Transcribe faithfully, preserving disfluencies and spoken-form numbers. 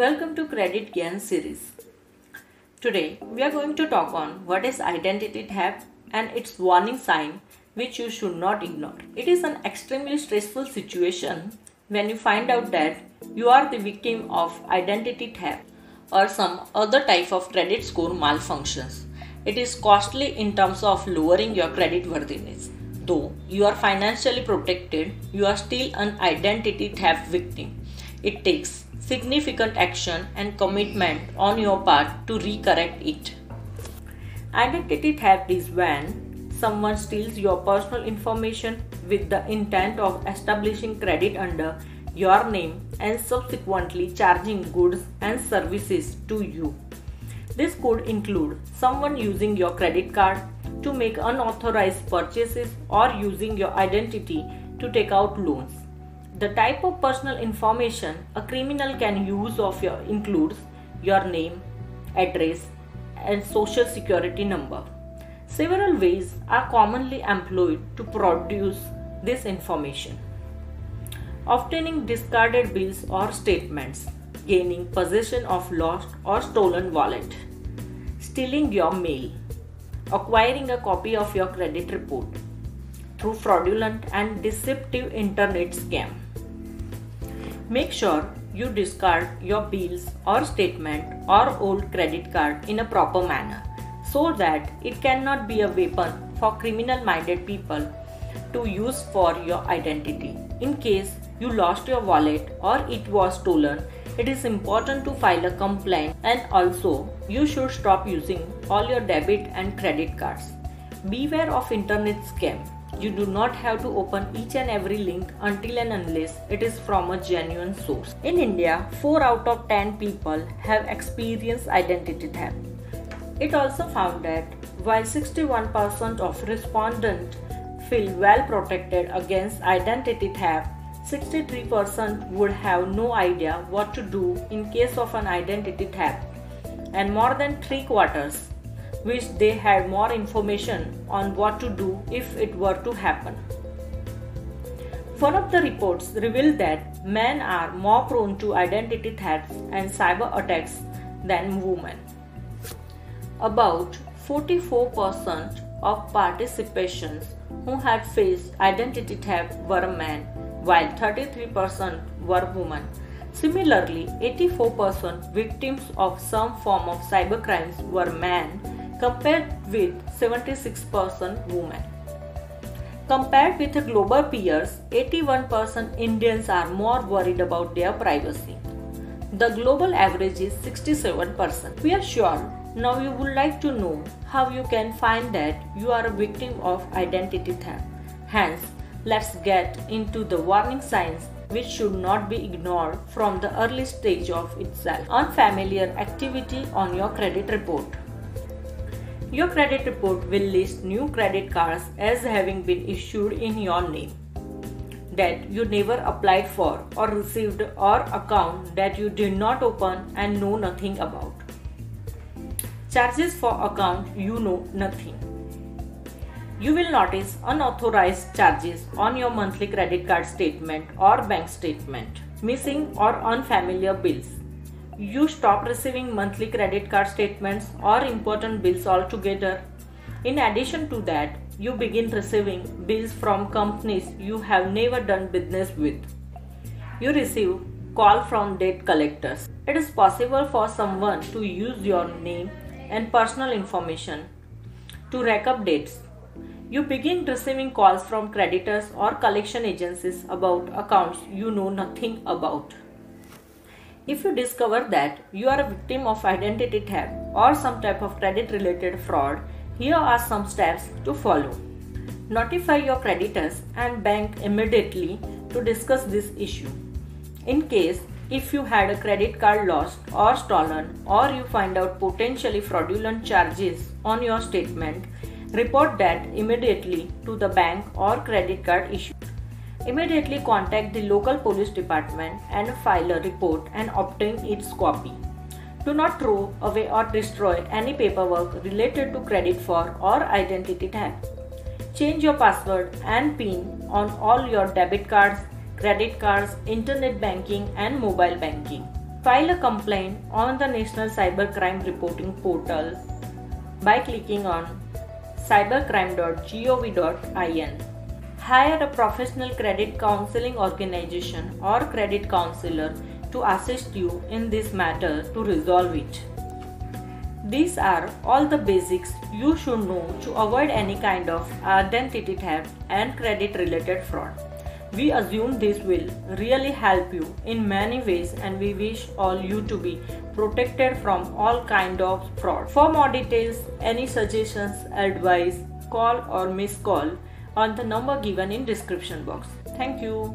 Welcome to Credit Gain series. Today we are going to talk on what is identity theft and its warning sign which you should not ignore. It is an extremely stressful situation when you find out that you are the victim of identity theft or some other type of credit score malfunctions. It is costly in terms of lowering your credit worthiness. Though you are financially protected, you are still an identity theft victim. It takes significant action and commitment on your part to recorrect it. Identity theft is when someone steals your personal information with the intent of establishing credit under your name and subsequently charging goods and services to you. This could include someone using your credit card to make unauthorized purchases or using your identity to take out loans. The type of personal information a criminal can use of your includes your name, address, and social security number. Several ways are commonly employed to produce this information. Obtaining discarded bills or statements, gaining possession of lost or stolen wallet, stealing your mail, acquiring a copy of your credit report through fraudulent and deceptive internet scam. Make sure you discard your bills or statement or old credit card in a proper manner so that it cannot be a weapon for criminal-minded people to use for your identity. In case you lost your wallet or it was stolen, it is important to file a complaint, and also you should stop using all your debit and credit cards. Beware of internet scam. You do not have to open each and every link until and unless it is from a genuine source. In India, four out of ten people have experienced identity theft. It also found that while sixty-one percent of respondents feel well protected against identity theft, sixty-three percent would have no idea what to do in case of an identity theft, and more than three quarters wish they had more information on what to do if it were to happen. One of the reports revealed that men are more prone to identity thefts and cyber attacks than women. About forty-four percent of participants who had faced identity theft were men, while thirty-three percent were women. Similarly, eighty-four percent victims of some form of cyber crimes were men, compared with seventy-six percent women. Compared with global peers, eighty-one percent Indians are more worried about their privacy. The global average is sixty-seven percent. We are sure now you would like to know how you can find that you are a victim of identity theft. Hence, let's get into the warning signs which should not be ignored from the early stage of itself. Unfamiliar activity on your credit report. Your credit report will list new credit cards as having been issued in your name that you never applied for or received, or account that you did not open and know nothing about. Charges for account you know nothing. You will notice unauthorized charges on your monthly credit card statement or bank statement. Missing or unfamiliar bills. You stop receiving monthly credit card statements or important bills altogether. In addition to that, you begin receiving bills from companies you have never done business with. You receive call from debt collectors. It is possible for someone to use your name and personal information to rack up debts. You begin receiving calls from creditors or collection agencies about accounts you know nothing about. If you discover that you are a victim of identity theft or some type of credit related fraud, here are some steps to follow. Notify your creditors and bank immediately to discuss this issue. In case if you had a credit card lost or stolen, or you find out potentially fraudulent charges on your statement, report that immediately to the bank or credit card issuer. Immediately contact the local police department and file a report and obtain its copy. Do not throw away or destroy any paperwork related to credit fraud or identity theft. Change your password and PIN on all your debit cards, credit cards, internet banking, and mobile banking. File a complaint on the National Cyber Crime Reporting Portal by clicking on cyber crime dot gov dot in. Hire a professional credit counseling organization or credit counselor to assist you in this matter to resolve it. These are all the basics you should know to avoid any kind of identity theft and credit related fraud. We assume this will really help you in many ways, and we wish all you to be protected from all kind of fraud. For more details, any suggestions, advice, call or miss call on the number given in description box. Thank you.